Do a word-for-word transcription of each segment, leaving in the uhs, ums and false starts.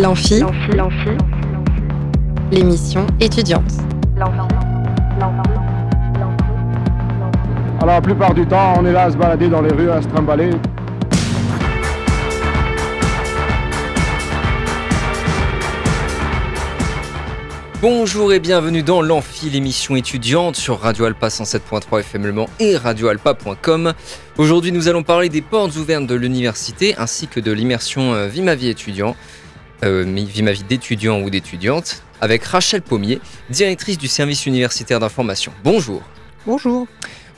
L'Amphi, l'émission étudiante. Alors la plupart du temps, on est là à se balader dans les rues, à se trimballer. Bonjour et bienvenue dans l'Amphi, l'émission étudiante sur Radio Alpa cent sept point trois F M Le Mans et radio alpa point com. Aujourd'hui, nous allons parler des portes ouvertes de l'université ainsi que de l'immersion Vie ma vie étudiant, euh, Vie ma vie d'étudiant ou d'étudiante, avec Rachel Pommier, directrice du service universitaire d'information. Bonjour. Bonjour.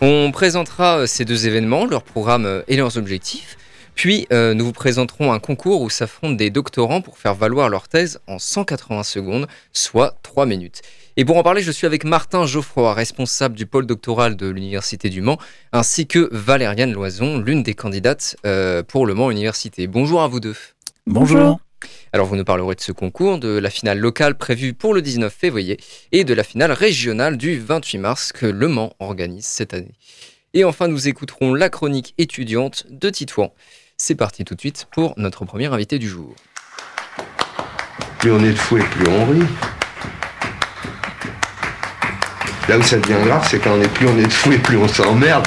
On présentera ces deux événements, leurs programmes et leurs objectifs. Puis, euh, nous vous présenterons un concours où s'affrontent des doctorants pour faire valoir leur thèse en cent quatre-vingts secondes, soit trois minutes. Et pour en parler, je suis avec Martin Geoffroy, responsable du pôle doctoral de l'Université du Mans, ainsi que Valériane Loison, l'une des candidates euh, pour Le Mans Université. Bonjour à vous deux. Bonjour. Alors, vous nous parlerez de ce concours, de la finale locale prévue pour le dix-neuf février et de la finale régionale du vingt-huit mars que Le Mans organise cette année. Et enfin, nous écouterons la chronique étudiante de Titouan. C'est parti tout de suite pour notre premier invité du jour. Plus on est de fou et plus on rit. Là où ça devient grave, c'est quand on est plus on est de fou et plus on s'emmerde.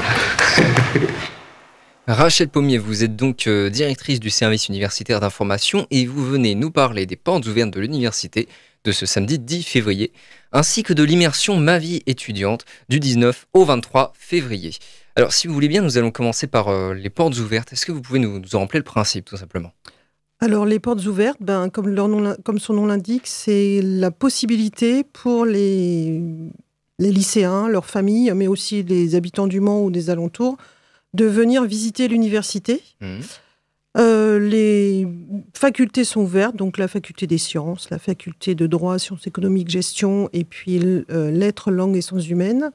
Rachel Pommier, vous êtes donc euh, directrice du service universitaire d'information et vous venez nous parler des portes ouvertes de l'université de ce samedi dix février, ainsi que de l'immersion Ma vie étudiante du dix-neuf au vingt-trois février. Alors, si vous voulez bien, nous allons commencer par euh, les portes ouvertes. Est-ce que vous pouvez nous, nous en rappeler le principe, tout simplement ? Alors, les portes ouvertes, ben, comme, leur nom, comme son nom l'indique, c'est la possibilité pour les, les lycéens, leurs familles, mais aussi les habitants du Mans ou des alentours, de venir visiter l'université. Mmh. Euh, les facultés sont ouvertes, donc la faculté des sciences, la faculté de droit, sciences économiques, gestion, et puis euh, lettres, langues et sciences humaines.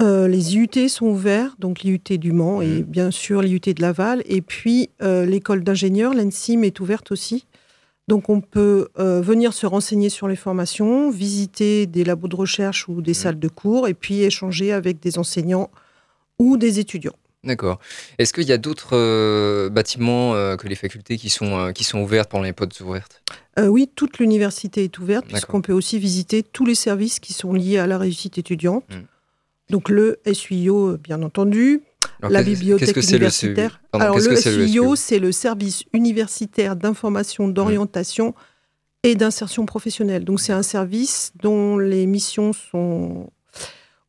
Euh, les I U T sont ouverts, donc l'I U T du Mans et bien sûr l'I U T de Laval. Et puis, euh, l'école d'ingénieurs, l'ENSIM, est ouverte aussi. Donc, on peut euh, venir se renseigner sur les formations, visiter des labos de recherche ou des mmh. salles de cours, et puis échanger avec des enseignants ou des étudiants. D'accord. Est-ce qu'il y a d'autres euh, bâtiments euh, que les facultés qui sont, euh, qui sont ouvertes pendant les portes ouvertes ? euh, Oui, toute l'université est ouverte, D'accord. puisqu'on peut aussi visiter tous les services qui sont liés à la réussite étudiante. Mmh. Donc le S U I O, bien entendu, alors, la bibliothèque universitaire. Le... Pardon, Alors le S U I O, c'est le service universitaire d'information, d'orientation mmh. et d'insertion professionnelle. Donc c'est un service dont les missions sont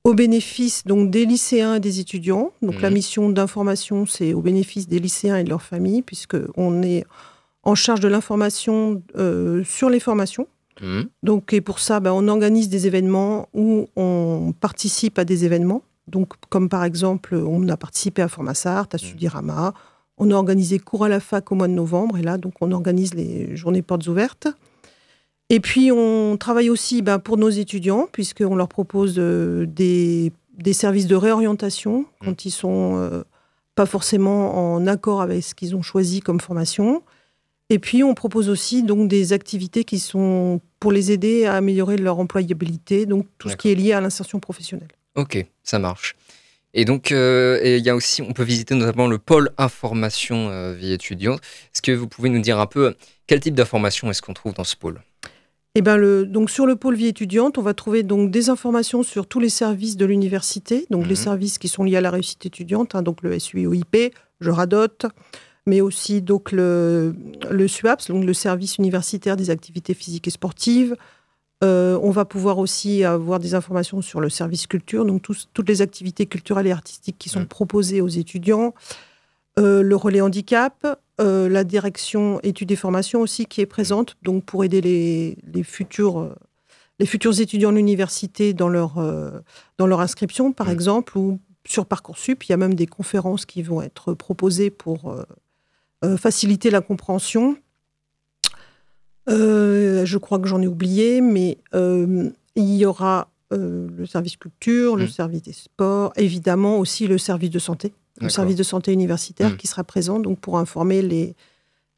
au bénéfice donc, des lycéens et des étudiants. Donc mmh. la mission d'information, c'est au bénéfice des lycéens et de leurs familles, puisqu'on est en charge de l'information euh, sur les formations. Mmh. Donc, et pour ça, bah, on organise des événements où on participe à des événements. Donc, comme par exemple, on a participé à Formassart, à Sudirama. On a organisé cours à la fac au mois de novembre. Et là, donc, on organise les journées portes ouvertes. Et puis, on travaille aussi bah, pour nos étudiants, puisqu'on leur propose euh, des, des services de réorientation mmh. quand ils ne sont euh, pas forcément en accord avec ce qu'ils ont choisi comme formation. Et puis, on propose aussi donc, des activités qui sont pour les aider à améliorer leur employabilité, donc tout D'accord. ce qui est lié à l'insertion professionnelle. Ok, ça marche. Et donc, euh, et y a aussi, on peut visiter notamment le pôle information euh, vie étudiante. Est-ce que vous pouvez nous dire un peu quel type d'informations est-ce qu'on trouve dans ce pôle ? Eh ben le, donc sur le pôle vie étudiante, on va trouver donc, des informations sur tous les services de l'université, donc mmh. les services qui sont liés à la réussite étudiante, hein, donc le S U I O I P, je radote, mais aussi donc, le, le SUAPS, donc le service universitaire des activités physiques et sportives. Euh, on va pouvoir aussi avoir des informations sur le service culture, donc tout, toutes les activités culturelles et artistiques qui sont mmh. proposées aux étudiants. Euh, le relais handicap, euh, la direction études et formations aussi qui est présente, donc pour aider les, les, futurs, les futurs étudiants de l'université dans leur, euh, dans leur inscription, par mmh. exemple, ou sur Parcoursup. Il y a même des conférences qui vont être proposées pour... Euh, faciliter la compréhension. Euh, je crois que j'en ai oublié, mais euh, il y aura euh, le service culture, mmh. le service des sports, évidemment aussi le service de santé, D'accord. le service de santé universitaire mmh. qui sera présent donc, pour informer les,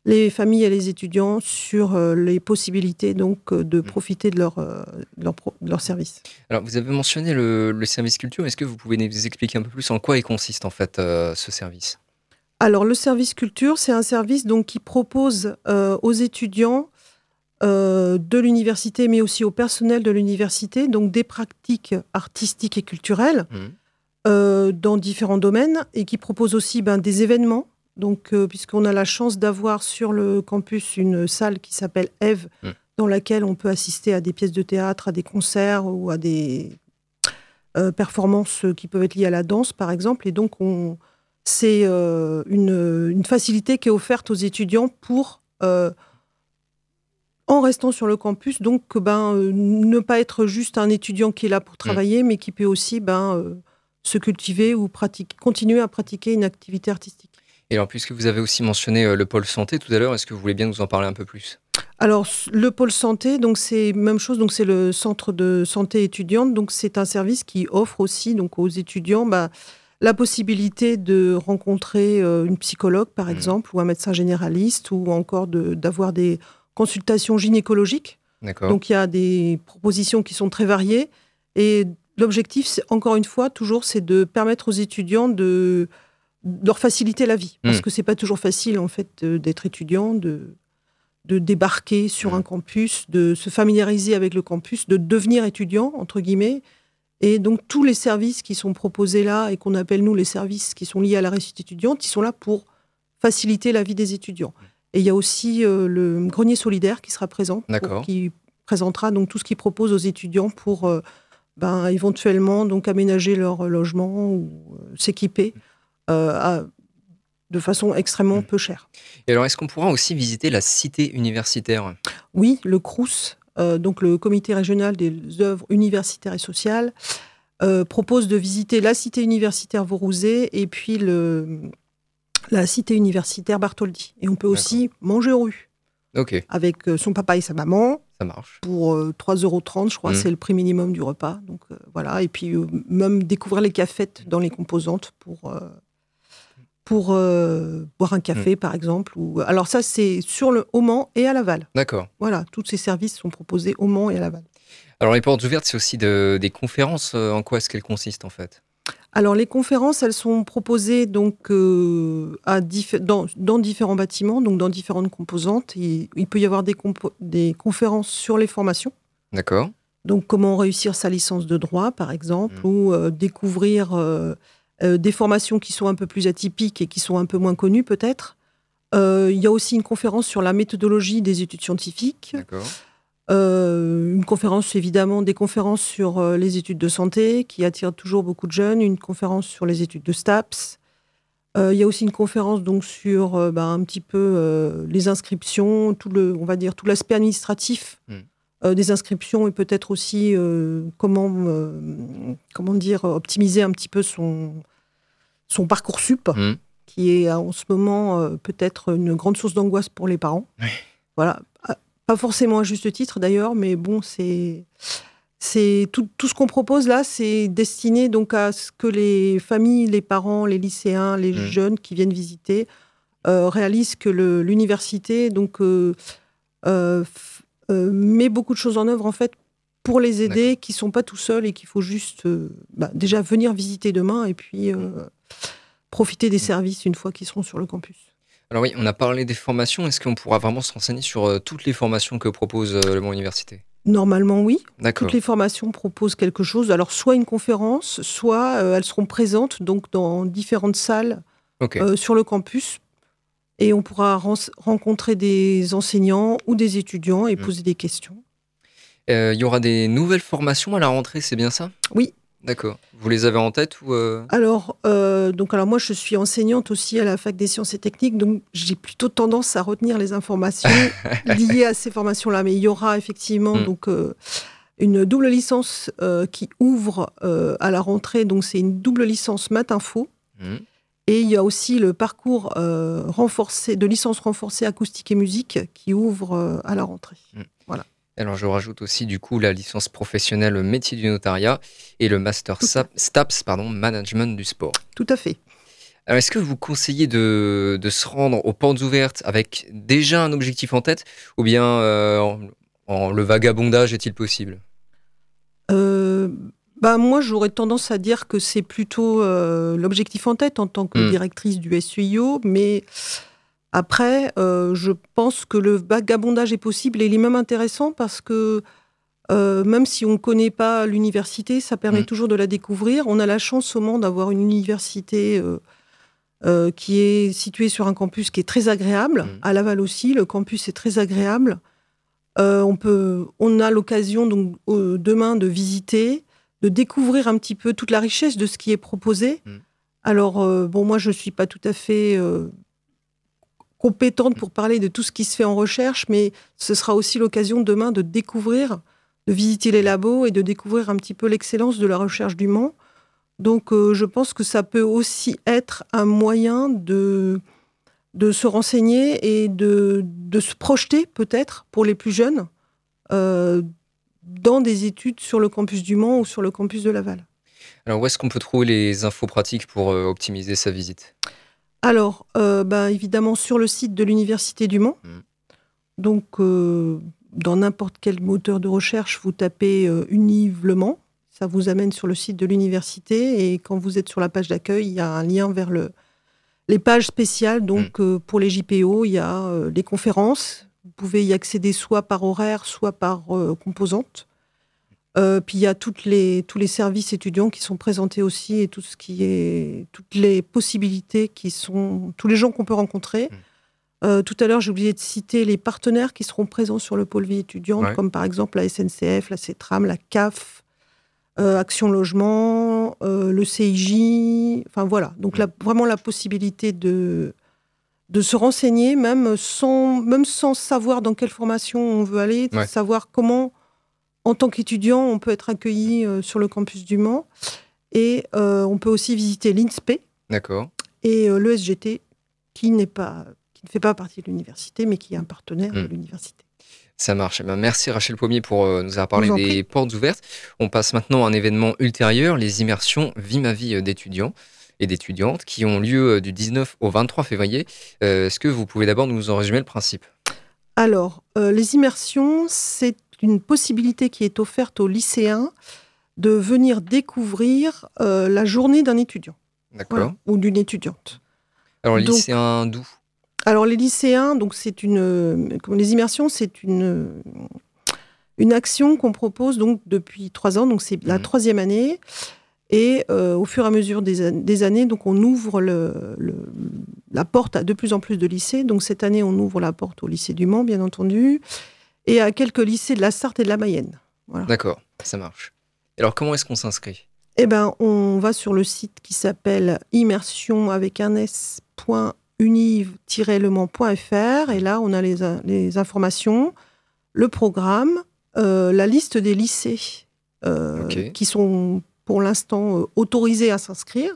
les familles et les étudiants sur euh, les possibilités donc, de mmh. profiter de leur, euh, de, leur pro- de leur service. Alors, vous avez mentionné le, le service culture. Est-ce que vous pouvez nous expliquer un peu plus en quoi il consiste en fait euh, ce service ? Alors, le service culture, c'est un service donc, qui propose euh, aux étudiants euh, de l'université, mais aussi au personnel de l'université, donc des pratiques artistiques et culturelles mmh. euh, dans différents domaines, et qui proposent aussi ben, des événements. Donc, euh, puisqu'on a la chance d'avoir sur le campus une salle qui s'appelle Eve, mmh. dans laquelle on peut assister à des pièces de théâtre, à des concerts ou à des euh, performances qui peuvent être liées à la danse, par exemple. Et donc, on, c'est euh, une, une facilité qui est offerte aux étudiants pour, euh, en restant sur le campus, donc ben, euh, ne pas être juste un étudiant qui est là pour travailler, mmh. mais qui peut aussi ben, euh, se cultiver ou pratiquer, continuer à pratiquer une activité artistique. Et alors, puisque vous avez aussi mentionné le pôle santé tout à l'heure, est-ce que vous voulez bien nous en parler un peu plus ? Alors, le pôle santé, donc c'est même chose, donc c'est le centre de santé étudiante, donc c'est un service qui offre aussi donc aux étudiants bah, la possibilité de rencontrer euh, une psychologue, par mmh. exemple, ou un médecin généraliste, ou encore de, d'avoir des consultations gynécologiques. D'accord. Donc, il y a des propositions qui sont très variées, et l'objectif, c'est, encore une fois, toujours, c'est de permettre aux étudiants de... de leur faciliter la vie, parce mmh. que c'est pas toujours facile en fait euh, d'être étudiant, de, de débarquer sur mmh. un campus, de se familiariser avec le campus, de devenir étudiant, entre guillemets, et donc tous les services qui sont proposés là, et qu'on appelle nous les services qui sont liés à la réussite étudiante, ils sont là pour faciliter la vie des étudiants. Et il y a aussi euh, le grenier solidaire qui sera présent, pour, qui présentera donc tout ce qu'il propose aux étudiants pour euh, ben, éventuellement donc, aménager leur logement ou euh, s'équiper. Euh, à, de façon extrêmement mmh. peu chère. Et alors, est-ce qu'on pourra aussi visiter la cité universitaire ? Oui, le CROUS, euh, donc le Comité régional des œuvres universitaires et sociales, euh, propose de visiter la cité universitaire Vaurouzé et puis le, la cité universitaire Bartholdi. Et on peut D'accord. aussi manger aux rues, okay. avec son papa et sa maman. Ça marche. Pour euh, trois euros trente, je crois, mmh. c'est le prix minimum du repas. Donc, euh, voilà. Et puis, euh, même découvrir les cafettes dans les composantes pour... Euh, pour euh, boire un café, mmh. par exemple. Ou... Alors ça, c'est sur le, au Mans et à Laval. D'accord. Voilà, tous ces services sont proposés au Mans et à Laval. Alors les portes ouvertes, c'est aussi de, des conférences. En quoi est-ce qu'elles consistent, en fait ? Alors les conférences, elles sont proposées donc, euh, à dif... dans, dans différents bâtiments, donc dans différentes composantes. Il, il peut y avoir des, compo... des conférences sur les formations. D'accord. Donc comment réussir sa licence de droit, par exemple, mmh. ou euh, découvrir... Euh, Euh, des formations qui sont un peu plus atypiques et qui sont un peu moins connues peut-être. Euh, il y a aussi une conférence sur la méthodologie des études scientifiques. D'accord. Euh, une conférence, évidemment, des conférences sur euh, les études de santé qui attirent toujours beaucoup de jeunes. Une conférence sur les études de STAPS. Euh, il y a aussi une conférence donc, sur euh, bah, un petit peu euh, les inscriptions, tout le, on va dire, tout l'aspect administratif mmh. Euh, des inscriptions et peut-être aussi euh, comment, euh, comment dire, optimiser un petit peu son, son Parcoursup, mmh. qui est en ce moment euh, peut-être une grande source d'angoisse pour les parents. Oui. Voilà. Pas forcément à juste titre d'ailleurs, mais bon, c'est, c'est tout, tout ce qu'on propose là, c'est destiné donc à ce que les familles, les parents, les lycéens, les mmh. jeunes qui viennent visiter euh, réalisent que le, l'université, donc, euh, euh, Euh, met beaucoup de choses en œuvre en fait pour les aider, D'accord. qui ne sont pas tout seuls et qu'il faut juste euh, bah, déjà venir visiter demain et puis euh, mmh. profiter des mmh. services une fois qu'ils seront sur le campus. Alors oui, on a parlé des formations. Est-ce qu'on pourra vraiment se renseigner sur euh, toutes les formations que propose euh, le Mans Université ? Normalement, oui. D'accord. Toutes les formations proposent quelque chose. Alors soit une conférence, soit euh, elles seront présentes donc, dans différentes salles okay. euh, sur le campus. Et on pourra ren- rencontrer des enseignants ou des étudiants et mmh. poser des questions. Il euh, y aura des nouvelles formations à la rentrée, c'est bien ça ? Oui. D'accord. Vous les avez en tête ou euh... Alors, euh, donc, alors moi, je suis enseignante aussi à la Fac des Sciences et Techniques, donc j'ai plutôt tendance à retenir les informations liées à ces formations-là. Mais il y aura effectivement mmh. donc, euh, une double licence euh, qui ouvre euh, à la rentrée. Donc, c'est une double licence Math Info. Mmh. Et il y a aussi le parcours euh, renforcé, de licence renforcée acoustique et musique qui ouvre euh, à la rentrée. Mmh. Voilà. Alors, je rajoute aussi, du coup, la licence professionnelle métier du notariat et le master Sa- STAPS, pardon, management du sport. Tout à fait. Alors, est-ce que vous conseillez de, de se rendre aux portes ouvertes avec déjà un objectif en tête ou bien euh, en, en, le vagabondage est-il possible ? Euh... Bah, moi, j'aurais tendance à dire que c'est plutôt euh, l'objectif en tête en tant que mmh. directrice du S U I O, mais Après, euh, je pense que le vagabondage est possible et il est même intéressant parce que euh, même si on ne connaît pas l'université, ça permet mmh. toujours de la découvrir. On a la chance au Mans d'avoir une université euh, euh, qui est située sur un campus qui est très agréable. Mmh. À Laval aussi, le campus est très agréable. Euh, on peut, on a l'occasion donc euh, demain de visiter, de découvrir un petit peu toute la richesse de ce qui est proposé. Mmh. Alors euh, bon, moi je suis pas tout à fait euh, compétente pour parler de tout ce qui se fait en recherche, mais ce sera aussi l'occasion demain de découvrir, de visiter les labos et de découvrir un petit peu l'excellence de la recherche du Mans. Donc euh, je pense que ça peut aussi être un moyen de, de se renseigner et de, de se projeter peut-être pour les plus jeunes euh, dans des études sur le campus du Mans ou sur le campus de Laval. Alors où est-ce qu'on peut trouver les infos pratiques pour euh, optimiser sa visite ? Alors, euh, bah, évidemment, sur le site de l'Université du Mans. Mmh. Donc, euh, dans n'importe quel moteur de recherche, vous tapez euh, Univ Le Mans. Ça vous amène sur le site de l'université. Et quand vous êtes sur la page d'accueil, il y a un lien vers le, les pages spéciales. Donc, mmh. euh, pour les J P O, il y a euh, les conférences. Vous pouvez y accéder soit par horaire, soit par euh, composante. Euh, puis il y a toutes les, tous les services étudiants qui sont présentés aussi et tout ce qui est, toutes les possibilités qui sont, tous les gens qu'on peut rencontrer. Mmh. Euh, tout à l'heure, j'ai oublié de citer les partenaires qui seront présents sur le pôle vie étudiante, ouais. comme par exemple la S N C F, la CETRAM, la C A F, euh, Action Logement, euh, le C I J. Enfin voilà, donc mmh. la, vraiment la possibilité de, de se renseigner, même sans, même sans savoir dans quelle formation on veut aller, de ouais. savoir comment... En tant qu'étudiant, on peut être accueilli euh, sur le campus du Mans et euh, on peut aussi visiter l'I N S P E. D'accord. Et euh, l'E S G T, qui, n'est pas, qui ne fait pas partie de l'université, mais qui est un partenaire mmh. de l'université. Ça marche. Eh bien, merci Rachel Pommier pour euh, nous avoir parlé des prie. Portes ouvertes. On passe maintenant à un événement ultérieur, les immersions Vie ma vie d'étudiants et d'étudiantes qui ont lieu du dix-neuf au vingt-trois février. Euh, est-ce que vous pouvez d'abord nous en résumer le principe ? Alors, euh, les immersions, c'est une possibilité qui est offerte aux lycéens de venir découvrir euh, la journée d'un étudiant. D'accord. Voilà, ou d'une étudiante. Alors, les donc, lycéens d'où ? Alors, les lycéens, donc c'est une, les immersions, c'est une, une action qu'on propose donc, depuis trois ans, donc c'est mmh. la troisième année. Et euh, au fur et à mesure des, des années, donc on ouvre le, le, la porte à de plus en plus de lycées. Donc, cette année, on ouvre la porte au lycée du Mans, bien entendu. Et à quelques lycées de la Sarthe et de la Mayenne. Voilà. D'accord, ça marche. Alors, comment est-ce qu'on s'inscrit ? Eh bien, on va sur le site qui s'appelle immersion avec un s.univ-lemans.fr et là, on a les, les informations, le programme, euh, la liste des lycées euh, okay. qui sont pour l'instant euh, autorisés à s'inscrire.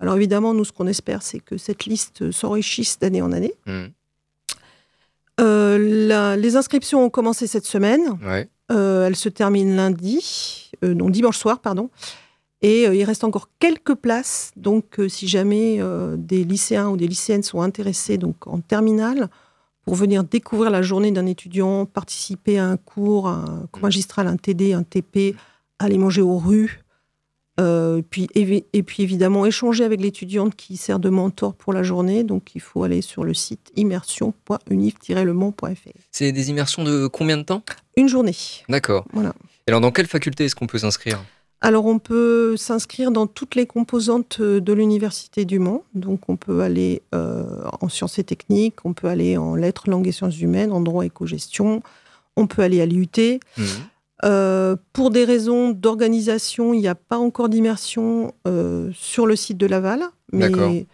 Alors, évidemment, nous, ce qu'on espère, c'est que cette liste s'enrichisse d'année en année. Mmh. Euh, la, les inscriptions ont commencé cette semaine. Ouais. Euh, elles se terminent lundi, euh, non, dimanche soir, pardon. Et euh, il reste encore quelques places. Donc, euh, si jamais euh, des lycéens ou des lycéennes sont intéressés donc, en terminale pour venir découvrir la journée d'un étudiant, participer à un cours, un cours magistral, un T D, un T P, aller manger aux rues, euh, puis, et, et puis évidemment échanger avec l'étudiante qui sert de mentor pour la journée. Donc il faut aller sur le site immersion point univ tiret le mans point f r. C'est des immersions de combien de temps ? Une journée. D'accord. Voilà. Et alors dans quelle faculté est-ce qu'on peut s'inscrire ? Alors on peut s'inscrire dans toutes les composantes de l'Université du Mans. Donc on peut aller euh, en sciences et techniques, on peut aller en lettres, langues et sciences humaines, en droit et éco-gestion, on peut aller à l'I U T. Mmh. Euh, pour des raisons d'organisation, il n'y a pas encore d'immersion euh, sur le site de Laval, mais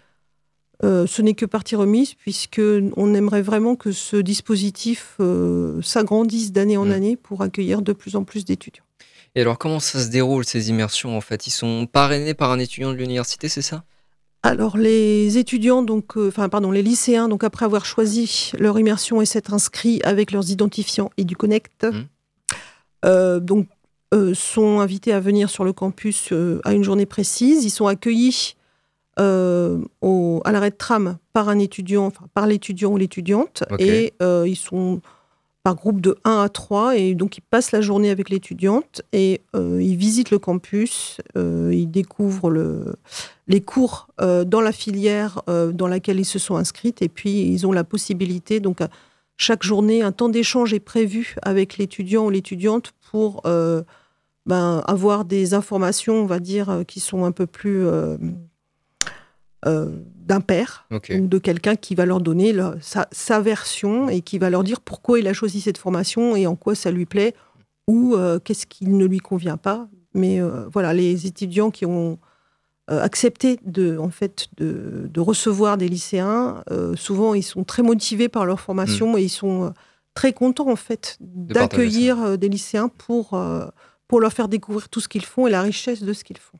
euh, ce n'est que partie remise, puisqu'on aimerait vraiment que ce dispositif euh, s'agrandisse d'année en mmh. année pour accueillir de plus en plus d'étudiants. Et alors, comment ça se déroule, ces immersions, en fait ? Ils sont parrainés par un étudiant de l'université, c'est ça ? Alors, les étudiants, donc, euh, enfin, pardon, les lycéens, donc, après avoir choisi leur immersion et s'être inscrits avec leurs identifiants et du Connect, mmh. Euh, donc, euh, sont invités à venir sur le campus euh, à une journée précise. Ils sont accueillis euh, au, à l'arrêt de tram par un étudiant, enfin, par l'étudiant ou l'étudiante, okay. et euh, ils sont par groupe de un à trois, et donc ils passent la journée avec l'étudiante et euh, ils visitent le campus, euh, ils découvrent le, les cours euh, dans la filière euh, dans laquelle ils se sont inscrits, et puis ils ont la possibilité, donc à chaque journée, un temps d'échange est prévu avec l'étudiant ou l'étudiante pour euh, ben, avoir des informations, on va dire, qui sont un peu plus... Euh, Euh, d'un père, okay. ou de quelqu'un qui va leur donner le, sa, sa version et qui va leur dire pourquoi il a choisi cette formation et en quoi ça lui plaît ou euh, qu'est-ce qui ne lui convient pas. Mais euh, voilà, les étudiants qui ont euh, accepté de, en fait, de, de recevoir des lycéens, euh, souvent ils sont très motivés par leur formation mmh. et ils sont très contents en fait de d'accueillir des lycéens pour, euh, pour leur faire découvrir tout ce qu'ils font et la richesse de ce qu'ils font.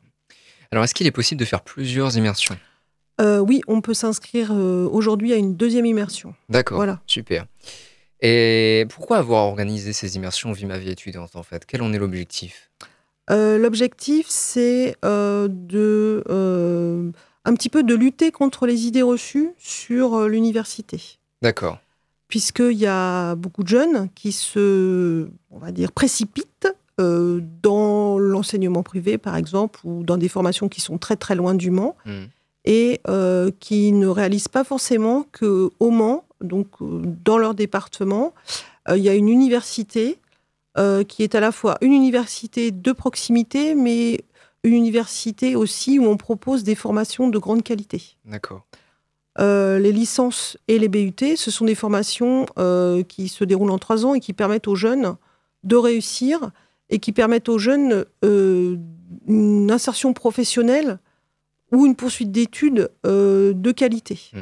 Alors est-ce qu'il est possible de faire plusieurs immersions ? Euh, oui, on peut s'inscrire euh, aujourd'hui à une deuxième immersion. D'accord, voilà. Super. Et pourquoi avoir organisé ces immersions Vie ma vie étudiante, en fait ? Quel en est l'objectif ? euh, L'objectif, c'est euh, de, euh, un petit peu de lutter contre les idées reçues sur euh, l'université. D'accord. Puisqu'il y a beaucoup de jeunes qui se, on va dire, précipitent euh, dans l'enseignement privé, par exemple, ou dans des formations qui sont très, très loin du Mans. Mmh. et euh, qui ne réalisent pas forcément qu'au Mans, donc euh, dans leur département, il euh, y a une université euh, qui est à la fois une université de proximité, mais une université aussi où on propose des formations de grande qualité. D'accord. Euh, les licences et les B U T, ce sont des formations euh, qui se déroulent en trois ans et qui permettent aux jeunes de réussir et qui permettent aux jeunes euh, une insertion professionnelle ou une poursuite d'études euh, de qualité. Mmh.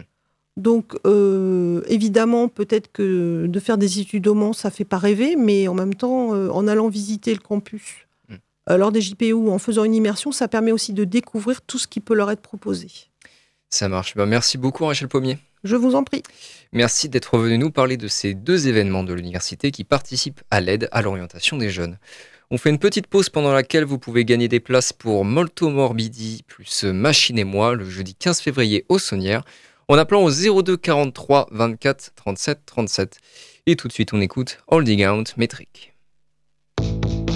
Donc, euh, évidemment, peut-être que de faire des études au Mans, ça ne fait pas rêver, mais en même temps, euh, en allant visiter le campus mmh. euh, lors des J P O, en faisant une immersion, ça permet aussi de découvrir tout ce qui peut leur être proposé. Ça marche. Ben, merci beaucoup, Rachel Pommier. Je vous en prie. Merci d'être venu nous parler de ces deux événements de l'université qui participent à l'aide à l'orientation des jeunes. On fait une petite pause pendant laquelle vous pouvez gagner des places pour Molto Morbidi plus Machine et moi le jeudi quinze février au Saunière en appelant au zéro deux quarante-trois vingt-quatre trente-sept trente-sept. Et tout de suite, on écoute Holding Out Métrique. Time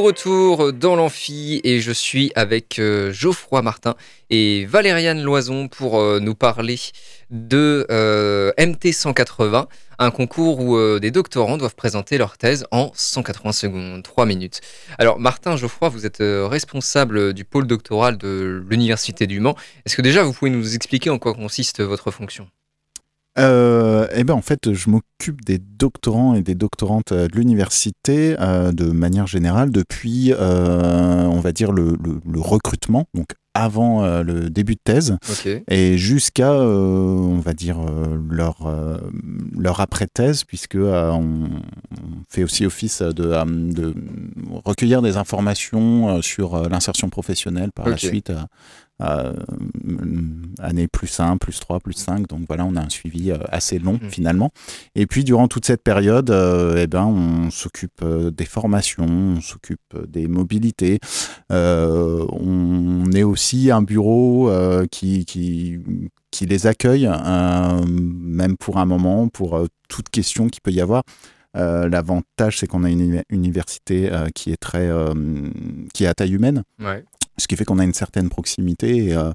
retour dans l'amphi et je suis avec Geoffroy Martin et Valériane Loison pour nous parler de euh, M T cent quatre-vingts, un concours où euh, des doctorants doivent présenter leur thèse en cent quatre-vingts secondes, trois minutes. Alors Martin Geoffroy, vous êtes euh, responsable du pôle doctoral de l'Université du Mans. Est-ce que déjà vous pouvez nous expliquer en quoi consiste votre fonction ? Euh, eh ben en fait, je m'occupe des doctorants et des doctorantes de l'université euh, de manière générale depuis, euh, on va dire, le, le, le recrutement, donc avant euh, le début de thèse, okay. Et jusqu'à, euh, on va dire, euh, leur, euh, leur après-thèse, puisque euh, on, on fait aussi office de, euh, de recueillir des informations euh, sur euh, l'insertion professionnelle par okay. la suite. Euh, Euh, année plus un, plus trois, plus cinq, donc voilà, on a un suivi euh, assez long mmh. finalement. Et puis durant toute cette période, euh, eh ben, on s'occupe euh, des formations, on s'occupe des mobilités, euh, on est aussi un bureau euh, qui, qui, qui les accueille, euh, même pour un moment, pour euh, toute question qu'il peut y avoir. Euh, l'avantage, c'est qu'on a une université euh, qui est très, euh, qui est à taille humaine. Ouais. Ce qui fait qu'on a une certaine proximité et euh,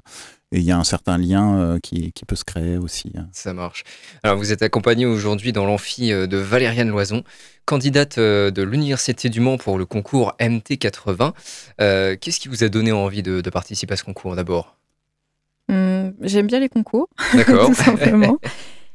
il y a un certain lien euh, qui, qui peut se créer aussi. Ça marche. Alors, vous êtes accompagné aujourd'hui dans l'amphi de Valériane Loison, candidate de l'Université du Mans pour le concours M T quatre-vingts. Euh, qu'est-ce qui vous a donné envie de, de participer à ce concours d'abord ? Mmh, J'aime bien les concours, D'accord. tout simplement.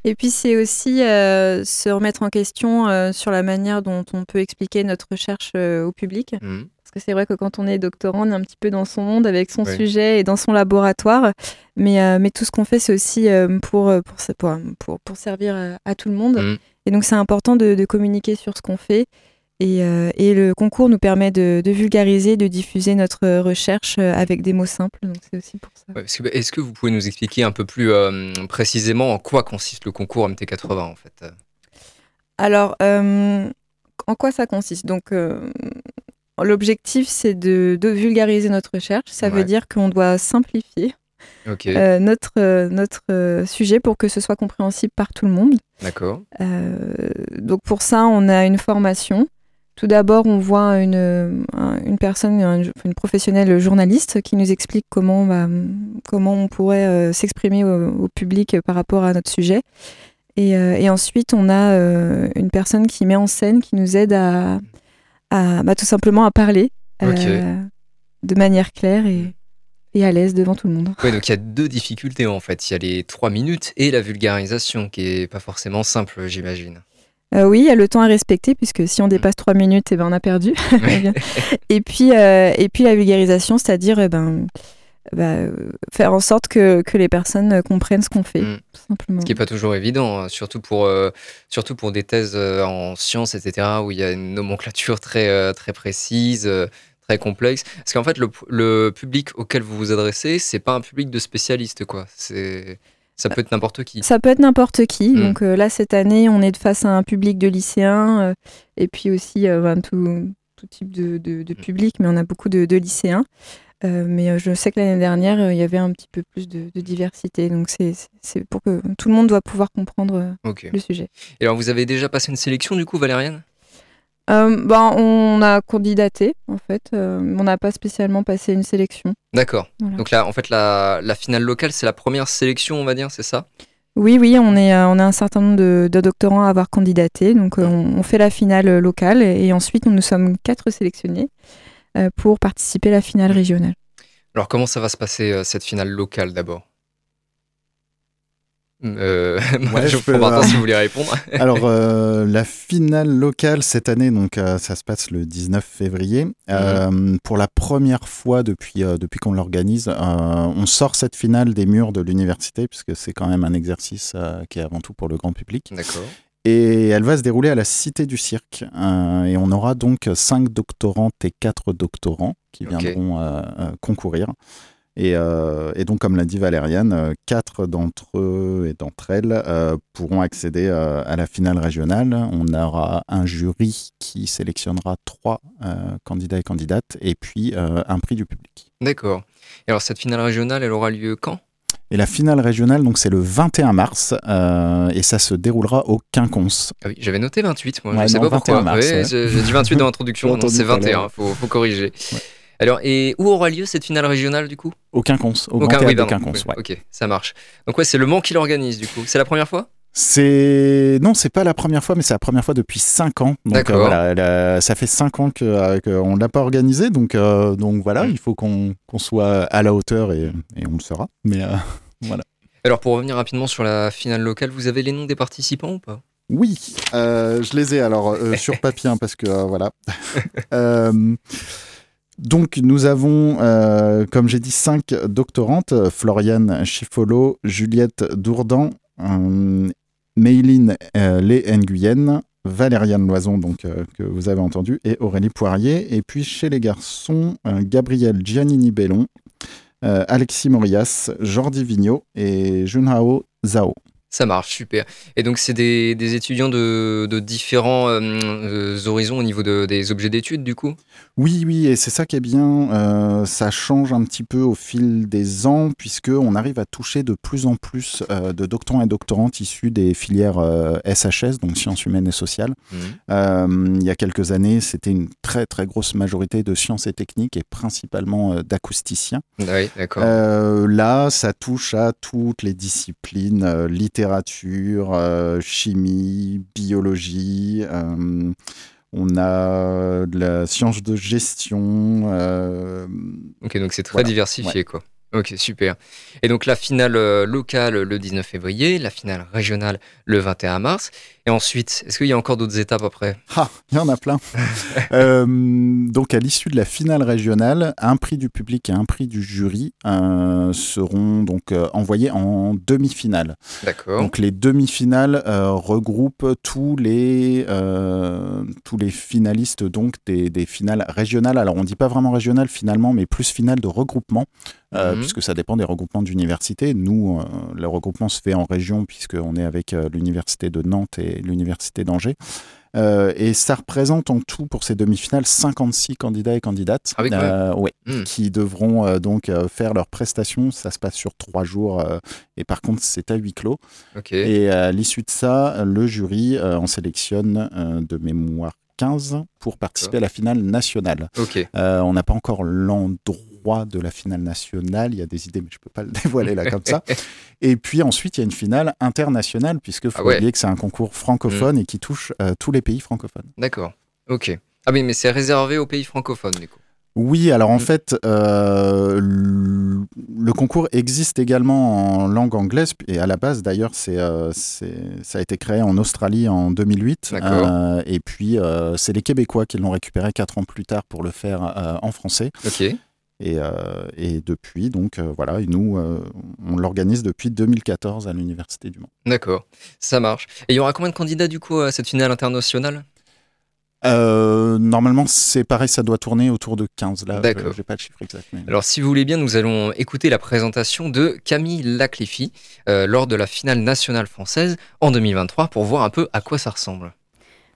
Et puis, c'est aussi euh, se remettre en question euh, sur la manière dont on peut expliquer notre recherche euh, au public. Mmh. Parce que c'est vrai que quand on est doctorant, on est un petit peu dans son monde, avec son oui. sujet et dans son laboratoire. Mais, euh, mais tout ce qu'on fait, c'est aussi euh, pour, pour, pour, pour servir à tout le monde. Mmh. Et donc, c'est important de, de communiquer sur ce qu'on fait. Et, euh, et le concours nous permet de, de vulgariser, de diffuser notre recherche avec des mots simples. Donc, c'est aussi pour ça. Ouais, parce que, est-ce que vous pouvez nous expliquer un peu plus euh, précisément en quoi consiste le concours M T quatre-vingts, en fait ? Alors, euh, en quoi ça consiste ? Donc... Euh, L'objectif, c'est de, de vulgariser notre recherche. Ça ouais. veut dire qu'on doit simplifier okay. euh, notre, euh, notre euh, sujet pour que ce soit compréhensible par tout le monde. D'accord. Euh, donc pour ça, on a une formation. Tout d'abord, on voit une, une personne, une, une professionnelle journaliste qui nous explique comment, bah, comment on pourrait euh, s'exprimer au, au public par rapport à notre sujet. Et, euh, et ensuite, on a euh, une personne qui met en scène, qui nous aide à... À, bah, tout simplement à parler okay. euh, de manière claire et, et à l'aise devant tout le monde. Oui, donc il y a deux difficultés en fait. Il y a les trois minutes et la vulgarisation qui n'est pas forcément simple, j'imagine. Euh, oui, il y a le temps à respecter puisque si on dépasse trois minutes, eh ben, on a perdu. et, puis, euh, et puis la vulgarisation, c'est-à-dire eh ben, bah, faire en sorte que, que les personnes comprennent ce qu'on fait. Mmh. Tout simplement. Ce qui n'est pas toujours évident, hein, surtout, pour, euh, surtout pour des thèses euh, en sciences, et cetera, où il y a une nomenclature très, euh, très précise, euh, très complexe. Parce qu'en fait, le, le public auquel vous vous adressez, ce n'est pas un public de spécialistes, quoi. C'est... Ça peut être n'importe qui. Ça peut être n'importe qui. Mmh. Donc euh, là, cette année, on est face à un public de lycéens euh, et puis aussi euh, ben, tout, tout type de, de, de public, mais on a beaucoup de, de lycéens. Euh, mais je sais que l'année dernière, euh, il y avait un petit peu plus de, de diversité. Donc, c'est, c'est, c'est pour que tout le monde doit pouvoir comprendre euh, okay. le sujet. Et alors, vous avez déjà passé une sélection, du coup, Valériane ? euh, ben, on a candidaté, en fait. Euh, on n'a pas spécialement passé une sélection. D'accord. Voilà. Donc là, en fait, la, la finale locale, c'est la première sélection, on va dire, c'est ça ? Oui, oui, on est, euh, on a un certain nombre de, de doctorants à avoir candidaté. Donc, euh, on, on fait la finale locale. Et, et ensuite, nous, nous sommes quatre sélectionnés pour participer à la finale régionale. Alors, comment ça va se passer, euh, cette finale locale, d'abord ? Euh, ouais, je peux Martin, euh... si vous voulez répondre. Alors, euh, la finale locale, cette année, donc, euh, ça se passe le dix-neuf février. Mmh. Euh, pour la première fois depuis, euh, depuis qu'on l'organise, euh, on sort cette finale des murs de l'université, puisque c'est quand même un exercice euh, qui est avant tout pour le grand public. D'accord. Et elle va se dérouler à la Cité du Cirque. Euh, et on aura donc cinq doctorantes et quatre doctorants qui viendront okay. euh, euh, concourir. Et, euh, et donc, comme l'a dit Valériane, quatre d'entre eux et d'entre elles euh, pourront accéder euh, à la finale régionale. On aura un jury qui sélectionnera trois euh, candidats et candidates et puis euh, un prix du public. D'accord. Et alors, cette finale régionale, elle aura lieu quand ? Et la finale régionale, donc, c'est le vingt et un mars euh, et ça se déroulera au Quinconce. Ah oui, j'avais noté vingt-huit, moi, ouais, je ne sais pas pourquoi. Mars, ouais, ouais. J'ai dit vingt-huit dans l'introduction, non, c'est vingt et un, il faut, faut corriger. Ouais. Alors, et où aura lieu cette finale régionale, du coup ? Au Quinconce, au, au Grand Théâtre de Quinconce. Ouais. Ok, ça marche. Donc ouais, c'est Le Mans qui l'organise, du coup. C'est la première fois ? C'est... Non, c'est pas la première fois, mais c'est la première fois depuis cinq ans. Donc, d'accord. Euh, voilà, la... ça fait cinq ans que, euh, qu'on ne l'a pas organisé, donc, euh, donc voilà, mmh. il faut qu'on, qu'on soit à la hauteur et, et on le sera. Mais euh, voilà. Alors, pour revenir rapidement sur la finale locale, vous avez les noms des participants ou pas ? Oui, euh, je les ai, alors, euh, sur papier, hein, parce que euh, voilà... euh... Donc, nous avons, euh, comme j'ai dit, cinq doctorantes, Floriane Chifolo, Juliette Dourdan, euh, Meylin euh, Le Nguyen, Valériane Loison, donc, euh, que vous avez entendu, et Aurélie Poirier. Et puis, chez les garçons, euh, Gabriel Giannini-Bellon, euh, Alexis Morias, Jordi Vigneault et Junhao Zhao. Ça marche, super. Et donc, c'est des, des étudiants de, de différents euh, horizons au niveau de, des objets d'études, du coup ? Oui, oui, et c'est ça qui est bien. Euh, ça change un petit peu au fil des ans, puisqu'on arrive à toucher de plus en plus euh, de doctorants et doctorantes issus des filières euh, S H S, donc sciences humaines et sociales. Mmh. Euh, il y a quelques années, c'était une très, très grosse majorité de sciences et techniques, et principalement euh, d'acousticiens. Oui, d'accord. Euh, là, ça touche à toutes les disciplines euh, littéraires, littérature, euh, chimie, biologie, euh, on a de la science de gestion. Euh, ok, donc c'est très voilà. diversifié, ouais. quoi. Ok, super. Et donc la finale locale le dix-neuf février, la finale régionale le vingt et un mars. Et ensuite, est-ce qu'il y a encore d'autres étapes après ? Ah, il y en a plein. euh, donc à l'issue de la finale régionale, un prix du public et un prix du jury euh, seront donc euh, envoyés en demi-finale. D'accord. Donc les demi-finales euh, regroupent tous les euh, tous les finalistes donc des des finales régionales. Alors on dit pas vraiment régionales finalement, mais plus finales de regroupement. Euh, mmh. Puisque ça dépend des regroupements d'universités. Nous, euh, le regroupement se fait en région, puisqu'on est avec euh, l'université de Nantes et l'université d'Angers. Euh, et ça représente en tout, pour ces demi-finales, cinquante-six candidats et candidates ah oui, euh, ouais, mmh. qui devront euh, donc euh, faire leurs prestations. Ça se passe sur trois jours euh, et par contre, c'est à huis clos. Okay. Et à l'issue de ça, le jury euh, en sélectionne euh, de mémoire quinze pour participer à la finale nationale. Okay. Euh, on n'a pas encore l'endroit de la finale nationale, il y a des idées mais je peux pas le dévoiler là comme ça. Et puis ensuite il y a une finale internationale puisque faut ah ouais. oublier que c'est un concours francophone mmh. et qui touche euh, tous les pays francophones. D'accord, ok. Ah oui mais c'est réservé aux pays francophones du coup. Oui, alors en fait, euh, le concours existe également en langue anglaise, et à la base d'ailleurs, c'est, euh, c'est, ça a été créé en Australie en deux mille huit, euh, et puis euh, c'est les Québécois qui l'ont récupéré quatre ans plus tard pour le faire euh, en français. Ok. Et, euh, et depuis, donc euh, voilà, et nous, euh, on l'organise depuis deux mille quatorze à l'Université du Mans. D'accord, ça marche. Et il y aura combien de candidats du coup à cette finale internationale ? Euh, normalement, c'est pareil, ça doit tourner autour de quinze. Là, d'accord. Je n'ai pas le chiffre exact. Mais... Alors, si vous voulez bien, nous allons écouter la présentation de Camille Lakhlifi euh, lors de la finale nationale française en deux mille vingt-trois pour voir un peu à quoi ça ressemble.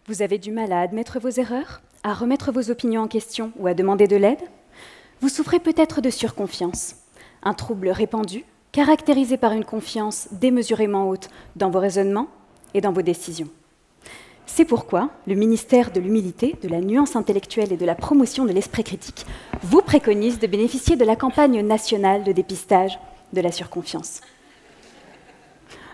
Vous avez du mal à admettre vos erreurs, à remettre vos opinions en question ou à demander de l'aide ? Vous souffrez peut-être de surconfiance, un trouble répandu, caractérisé par une confiance démesurément haute dans vos raisonnements et dans vos décisions. C'est pourquoi le ministère de l'Humilité, de la Nuance intellectuelle et de la Promotion de l'Esprit critique vous préconise de bénéficier de la campagne nationale de dépistage de la surconfiance.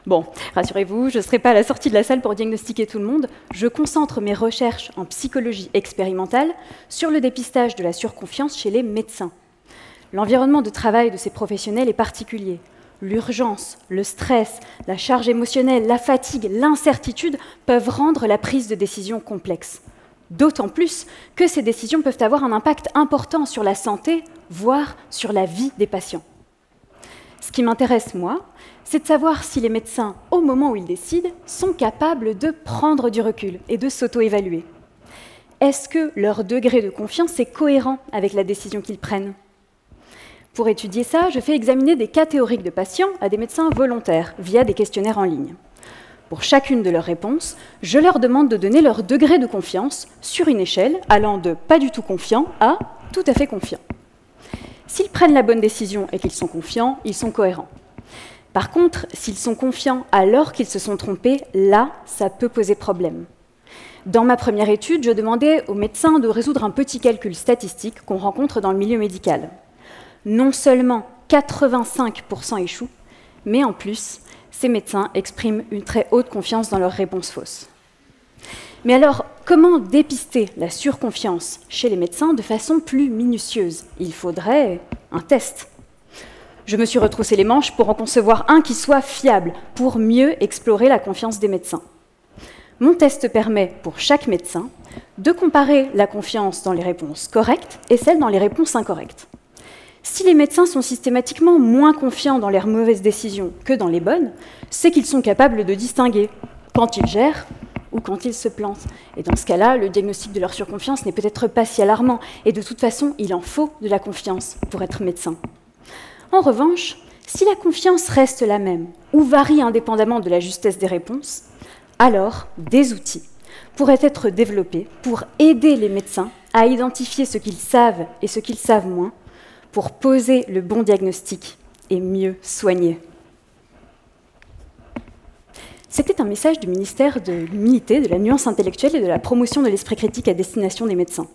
Bon, rassurez-vous, je ne serai pas à la sortie de la salle pour diagnostiquer tout le monde. Je concentre mes recherches en psychologie expérimentale sur le dépistage de la surconfiance chez les médecins. L'environnement de travail de ces professionnels est particulier. L'urgence, le stress, la charge émotionnelle, la fatigue, l'incertitude peuvent rendre la prise de décision complexe. D'autant plus que ces décisions peuvent avoir un impact important sur la santé, voire sur la vie des patients. Ce qui m'intéresse, moi, c'est de savoir si les médecins, au moment où ils décident, sont capables de prendre du recul et de s'auto-évaluer. Est-ce que leur degré de confiance est cohérent avec la décision qu'ils prennent ? Pour étudier ça, je fais examiner des cas théoriques de patients à des médecins volontaires via des questionnaires en ligne. Pour chacune de leurs réponses, je leur demande de donner leur degré de confiance sur une échelle allant de pas du tout confiant à tout à fait confiant. S'ils prennent la bonne décision et qu'ils sont confiants, ils sont cohérents. Par contre, s'ils sont confiants alors qu'ils se sont trompés, là, ça peut poser problème. Dans ma première étude, je demandais aux médecins de résoudre un petit calcul statistique qu'on rencontre dans le milieu médical. Non seulement quatre-vingt-cinq pour cent échouent, mais en plus, ces médecins expriment une très haute confiance dans leurs réponses fausses. Mais alors, comment dépister la surconfiance chez les médecins de façon plus minutieuse ? Il faudrait un test. Je me suis retroussé les manches pour en concevoir un qui soit fiable, pour mieux explorer la confiance des médecins. Mon test permet, pour chaque médecin, de comparer la confiance dans les réponses correctes et celle dans les réponses incorrectes. Si les médecins sont systématiquement moins confiants dans leurs mauvaises décisions que dans les bonnes, c'est qu'ils sont capables de distinguer quand ils gèrent ou quand ils se plantent. Et dans ce cas-là, le diagnostic de leur surconfiance n'est peut-être pas si alarmant. Et de toute façon, il en faut de la confiance pour être médecin. En revanche, si la confiance reste la même ou varie indépendamment de la justesse des réponses, alors des outils pourraient être développés pour aider les médecins à identifier ce qu'ils savent et ce qu'ils savent moins, pour poser le bon diagnostic et mieux soigner. C'était un message du ministère de l'Humilité, de la Nuance intellectuelle et de la promotion de l'esprit critique à destination des médecins.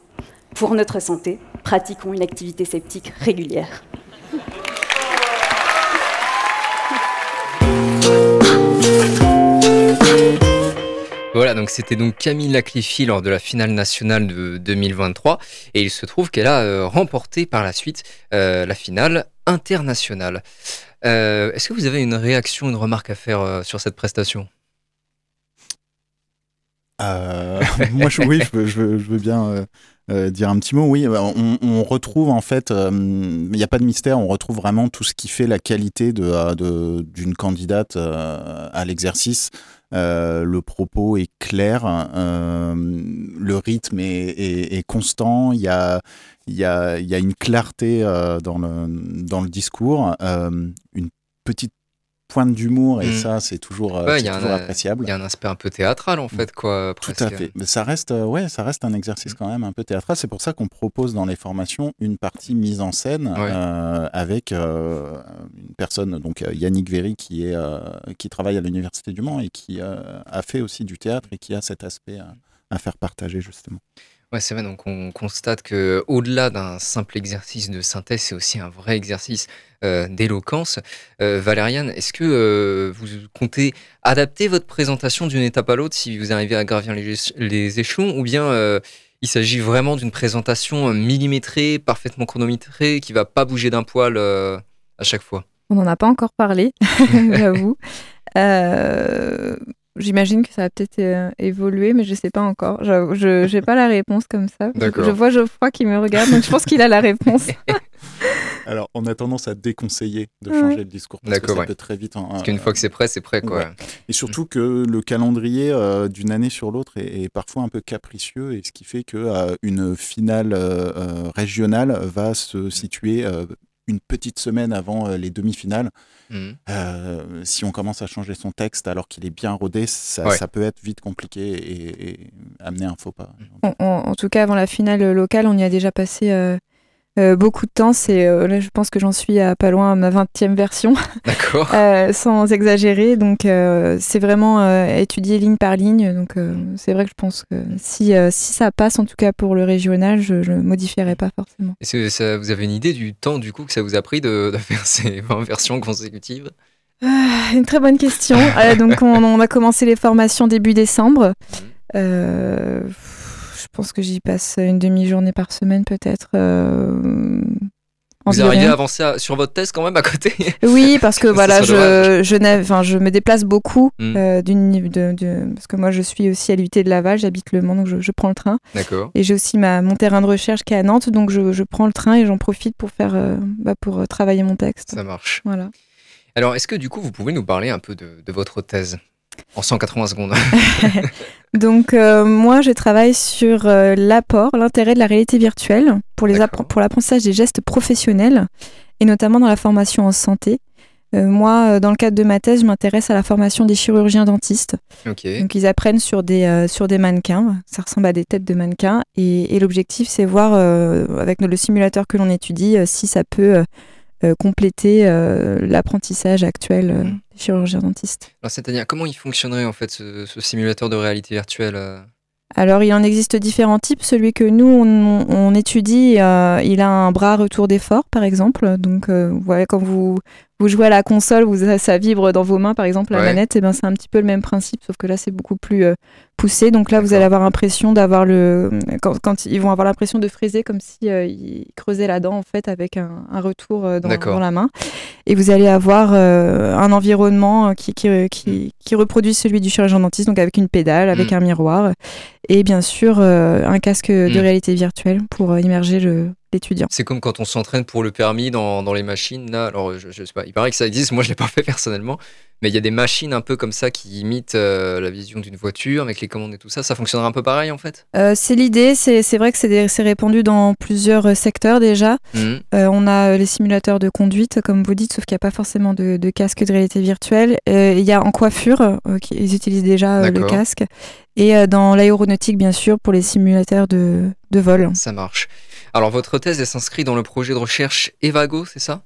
Pour notre santé, pratiquons une activité sceptique régulière. Voilà, donc c'était donc Camille Lakhlifi lors de la finale nationale de deux mille vingt-trois, et il se trouve qu'elle a euh, remporté par la suite euh, la finale internationale. Euh, est-ce que vous avez une réaction, une remarque à faire euh, sur cette prestation ? euh, Moi, je, oui, je, je, je veux bien... Euh... Euh, dire un petit mot, oui, on, on retrouve en fait, il euh, n'y a pas de mystère, on retrouve vraiment tout ce qui fait la qualité de, de, d'une candidate euh, à l'exercice. Euh, le propos est clair, euh, le rythme est, est, est constant, il y a, y, a, y a une clarté euh, dans, le, dans le discours, euh, une petite pointe d'humour, et mmh. ça, c'est toujours, ouais, c'est toujours un, appréciable. Il y a un aspect un peu théâtral, en fait, quoi. Presque. Tout à fait. Mais ça reste, ouais, ça reste un exercice quand même un peu théâtral. C'est pour ça qu'on propose dans les formations une partie mise en scène, ouais. euh, avec euh, une personne, donc Yannick Véry, qui, est, euh, qui travaille à l'Université du Mans et qui euh, a fait aussi du théâtre et qui a cet aspect à, à faire partager, justement. Ouais, c'est vrai, donc on constate qu'au-delà d'un simple exercice de synthèse, c'est aussi un vrai exercice euh, d'éloquence. Euh, Valériane, est-ce que euh, vous comptez adapter votre présentation d'une étape à l'autre si vous arrivez à gravir les, les échelons, ou bien euh, il s'agit vraiment d'une présentation millimétrée, parfaitement chronométrée, qui ne va pas bouger d'un poil euh, à chaque fois ? On n'en a pas encore parlé, j'avoue. Euh... J'imagine que ça va peut-être euh, évoluer, mais je ne sais pas encore. Je n'ai pas la réponse comme ça. D'accord. Je vois Geoffroy qui me regarde, donc je pense qu'il a la réponse. Alors, on a tendance à déconseiller de changer, ouais, le discours, parce D'accord, que ça ouais. peut très vite... En, parce qu'une euh, fois que c'est prêt, c'est prêt, quoi. Ouais. Et surtout que le calendrier euh, d'une année sur l'autre est, est parfois un peu capricieux, et ce qui fait qu'une euh, finale euh, régionale va se situer... Euh, une petite semaine avant les demi-finales. Mmh. Euh, si on commence à changer son texte alors qu'il est bien rodé, ça, ouais. ça peut être vite compliqué et, et amener un faux pas. On, on, en tout cas, avant la finale locale, on y a déjà passé euh, euh, beaucoup de temps. C'est, euh, là, je pense que j'en suis à pas loin à ma vingtième version. D'accord. euh, sans exagérer. Donc, euh, c'est vraiment euh, étudier ligne par ligne. Donc, euh, c'est vrai que je pense que si, euh, si ça passe, en tout cas pour le régional, je ne modifierai pas forcément. Et ça, vous avez une idée du temps, du coup, que ça vous a pris de, de faire ces vingt versions consécutives ? euh, Une très bonne question. euh, donc, on, on a commencé les formations début décembre. Euh, je pense que j'y passe une demi-journée par semaine, peut-être. Euh, vous arrivez à avancer à, sur votre thèse quand même à côté ? Oui, parce que voilà, je, je, je me déplace beaucoup. Mm. Euh, d'une, de, de, parce que moi, je suis aussi à l'U T de Laval, j'habite Le Mans, donc je, je prends le train. D'accord. Et j'ai aussi ma, mon terrain de recherche qui est à Nantes, donc je, je prends le train et j'en profite pour, faire, euh, bah, pour travailler mon texte. Ça marche. Voilà. Alors, est-ce que du coup, vous pouvez nous parler un peu de, de votre thèse ? En cent quatre-vingts secondes. Donc, euh, moi, je travaille sur euh, l'apport, l'intérêt de la réalité virtuelle pour, les appre- pour l'apprentissage des gestes professionnels, et notamment dans la formation en santé. Euh, moi, dans le cadre de ma thèse, je m'intéresse à la formation des chirurgiens dentistes. Okay. Donc, ils apprennent sur des, euh, sur des mannequins. Ça ressemble à des têtes de mannequins. Et, et l'objectif, c'est voir, euh, avec le simulateur que l'on étudie, euh, si ça peut... Euh, euh, compléter euh, l'apprentissage actuel euh, mmh. des chirurgiens-dentistes. Alors, c'est-à-dire, comment il fonctionnerait en fait ce, ce simulateur de réalité virtuelle euh... Alors, il en existe différents types. Celui que nous, on, on étudie, euh, il a un bras retour d'effort, par exemple. Donc, euh, vous voyez, quand vous, vous jouez à la console, vous, ça vibre dans vos mains, par exemple, la ouais. manette. Et ben, c'est un petit peu le même principe, sauf que là, c'est beaucoup plus euh, poussé. Donc là, D'accord. vous allez avoir l'impression d'avoir le... Quand, quand ils vont avoir l'impression de friser, comme si euh, ils creusaient la dent, en fait, avec un, un retour euh, dans, dans la main. Et vous allez avoir euh, un environnement qui, qui, qui, qui reproduit celui du chirurgien dentiste, donc avec une pédale, avec mmh. un miroir... Et bien sûr, euh, un casque de mmh. réalité virtuelle pour euh, immerger le, l'étudiant. C'est comme quand on s'entraîne pour le permis dans, dans les machines. Là. Alors, je, je sais pas, il paraît que ça existe, moi je ne l'ai pas fait personnellement, mais il y a des machines un peu comme ça qui imitent euh, la vision d'une voiture avec les commandes et tout ça. Ça fonctionnera un peu pareil en fait euh, C'est l'idée, c'est, c'est vrai que c'est, des, c'est répandu dans plusieurs secteurs déjà. Mmh. Euh, on a les simulateurs de conduite, comme vous dites, sauf qu'il n'y a pas forcément de, de casque de réalité virtuelle. Il euh, y a en coiffure, euh, ils utilisent déjà euh, le casque. Et dans l'aéronautique, bien sûr, pour les simulateurs de, de vol. Ça marche. Alors, votre thèse, elle s'inscrit dans le projet de recherche EVAGO, c'est ça ?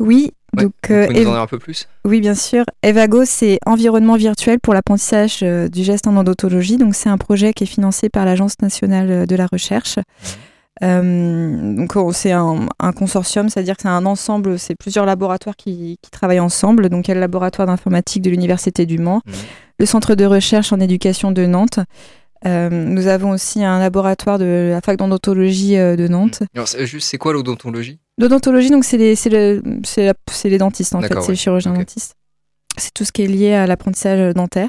Oui. Ouais, donc, vous pouvez euh, nous en dire un peu plus ? Oui, bien sûr. EVAGO, c'est Environnement virtuel pour l'apprentissage euh, du geste en odontologie. Donc, c'est un projet qui est financé par l'Agence nationale de la recherche. Mmh. Euh, donc, c'est un, un consortium, c'est-à-dire que c'est un ensemble, c'est plusieurs laboratoires qui, qui travaillent ensemble. Donc, il y a le laboratoire d'informatique de l'Université du Mans, mmh. le centre de recherche en éducation de Nantes. Euh, nous avons aussi un laboratoire de la fac d'odontologie de Nantes. Alors, c'est juste, c'est quoi l'odontologie ? L'odontologie, donc, c'est les, c'est le, c'est la, c'est les dentistes, en D'accord, fait, c'est ouais. les chirurgiens okay. dentistes. C'est tout ce qui est lié à l'apprentissage dentaire.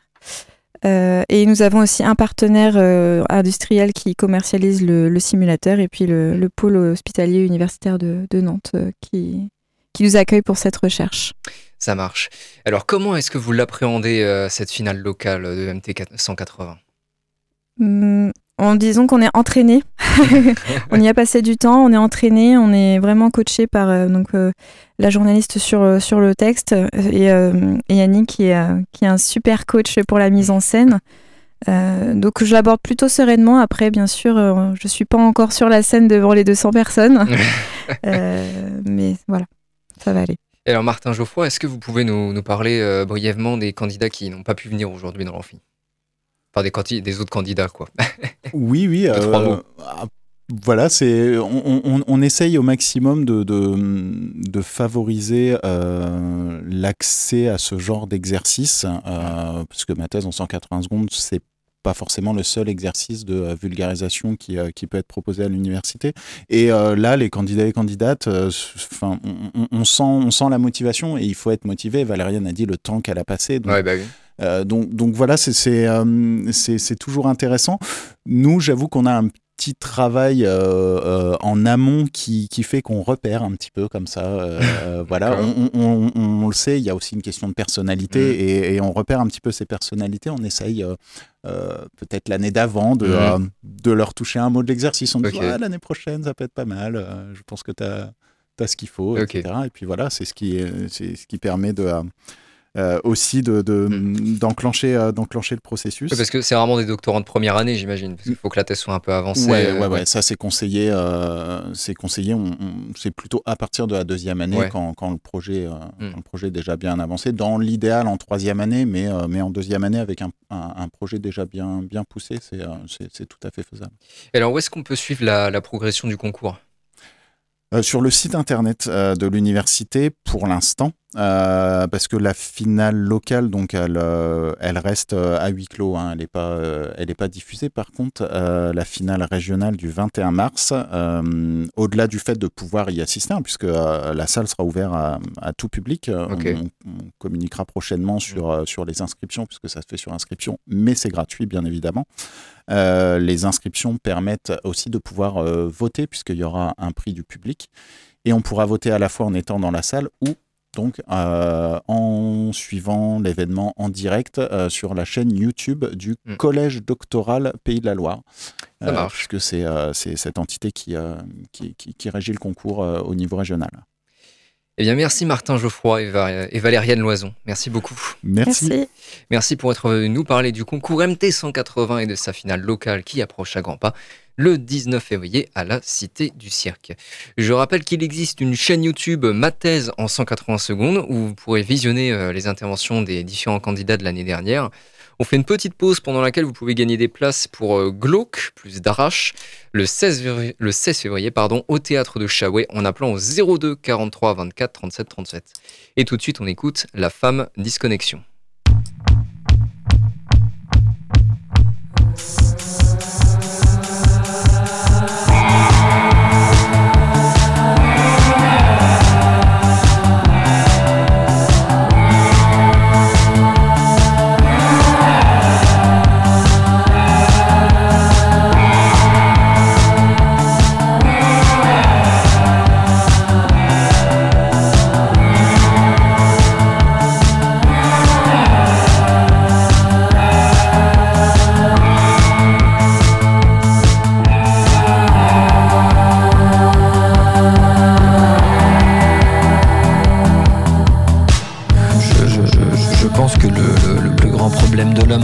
Euh, et nous avons aussi un partenaire euh, industriel qui commercialise le, le simulateur, et puis le, le pôle hospitalier universitaire de, de Nantes euh, qui, qui nous accueille pour cette recherche. Ça marche. Alors, comment est-ce que vous l'appréhendez, euh, cette finale locale de M T cent quatre-vingts ? Mmh, en disant qu'on est entraîné. On y a passé du temps, on est entraîné, on est vraiment coaché par euh, donc, euh, la journaliste sur, sur le texte et, euh, et Yannick qui est, euh, qui est un super coach pour la mise en scène. Euh, donc je l'aborde plutôt sereinement. Après, bien sûr, euh, je ne suis pas encore sur la scène devant les deux cents personnes. euh, mais voilà, ça va aller. Et alors, Martin Geoffroy, est-ce que vous pouvez nous, nous parler euh, brièvement des candidats qui n'ont pas pu venir aujourd'hui dans l'amphi ? Enfin, des, candid- des autres candidats, quoi. Oui, oui. Deux, euh, trois mots. Euh, voilà, c'est, on, on, on essaye au maximum de, de, de favoriser euh, l'accès à ce genre d'exercice, euh, parce que ma thèse en cent quatre-vingts secondes, c'est pas forcément le seul exercice de vulgarisation qui, euh, qui peut être proposé à l'université. Et euh, là, les candidats et candidates, euh, on, on, on, sent, on sent la motivation et il faut être motivé. Valériane a dit le temps qu'elle a passé. Donc, ouais, bah oui. euh, donc, donc voilà, c'est, c'est, euh, c'est, c'est toujours intéressant. Nous, j'avoue qu'on a un petit travail euh, euh, en amont qui, qui fait qu'on repère un petit peu comme ça. Euh, voilà, on, on, on, on le sait, il y a aussi une question de personnalité mmh. et, et on repère un petit peu ces personnalités. On essaye euh, euh, peut-être l'année d'avant de, mmh. euh, de leur toucher un mot de l'exercice. On okay. dit ah, l'année prochaine, ça peut être pas mal. Euh, je pense que tu as ce qu'il faut, okay. et cetera. Et puis voilà, c'est ce qui, c'est ce qui permet de... Euh, Euh, aussi de, de, mmh. d'enclencher, euh, d'enclencher le processus. Oui, parce que c'est rarement des doctorants de première année, j'imagine, parce qu'il faut que la thèse soit un peu avancée. Ouais, euh, ouais, ouais. Ça c'est conseillé, euh, c'est conseillé. On, on, c'est plutôt à partir de la deuxième année ouais. quand, quand, le projet, euh, mmh. quand le projet est déjà bien avancé. Dans l'idéal en troisième année, mais, euh, mais en deuxième année avec un, un, un projet déjà bien, bien poussé, c'est, euh, c'est, c'est tout à fait faisable. Et alors où est-ce qu'on peut suivre la, la progression du concours ? Euh, sur le site internet euh, de l'université pour l'instant, euh, parce que la finale locale, donc elle, euh, elle reste euh, à huis clos, hein, elle n'est pas, euh, elle n'est pas diffusée. Par contre, euh, la finale régionale du vingt et un mars, euh, au-delà du fait de pouvoir y assister, hein, puisque euh, la salle sera ouverte à, à tout public, euh, okay. on, on communiquera prochainement sur, euh, sur les inscriptions, puisque ça se fait sur inscription, mais c'est gratuit bien évidemment. Euh, les inscriptions permettent aussi de pouvoir euh, voter puisqu'il y aura un prix du public et on pourra voter à la fois en étant dans la salle ou donc euh, en suivant l'événement en direct euh, sur la chaîne YouTube du mmh. Collège doctoral Pays de la Loire. Ça euh, marche. Puisque c'est, euh, c'est cette entité qui, euh, qui, qui, qui régit le concours euh, au niveau régional. Eh bien, merci Martin Geoffroy et, Val- et Valériane Loison. Merci beaucoup. Merci. Merci. Merci pour être venu nous parler du concours M T cent quatre-vingts et de sa finale locale qui approche à grands pas. le dix-neuf février à la Cité du Cirque. Je rappelle qu'il existe une chaîne YouTube Ma thèse en cent quatre-vingts secondes où vous pourrez visionner les interventions des différents candidats de l'année dernière. On fait une petite pause pendant laquelle vous pouvez gagner des places pour Glauque, plus d'Arrache, le seize février, le seize février pardon, au théâtre de Chaouet en appelant au zéro deux quarante-trois vingt-quatre trente-sept trente-sept. Et tout de suite, on écoute La Femme Disconnexion.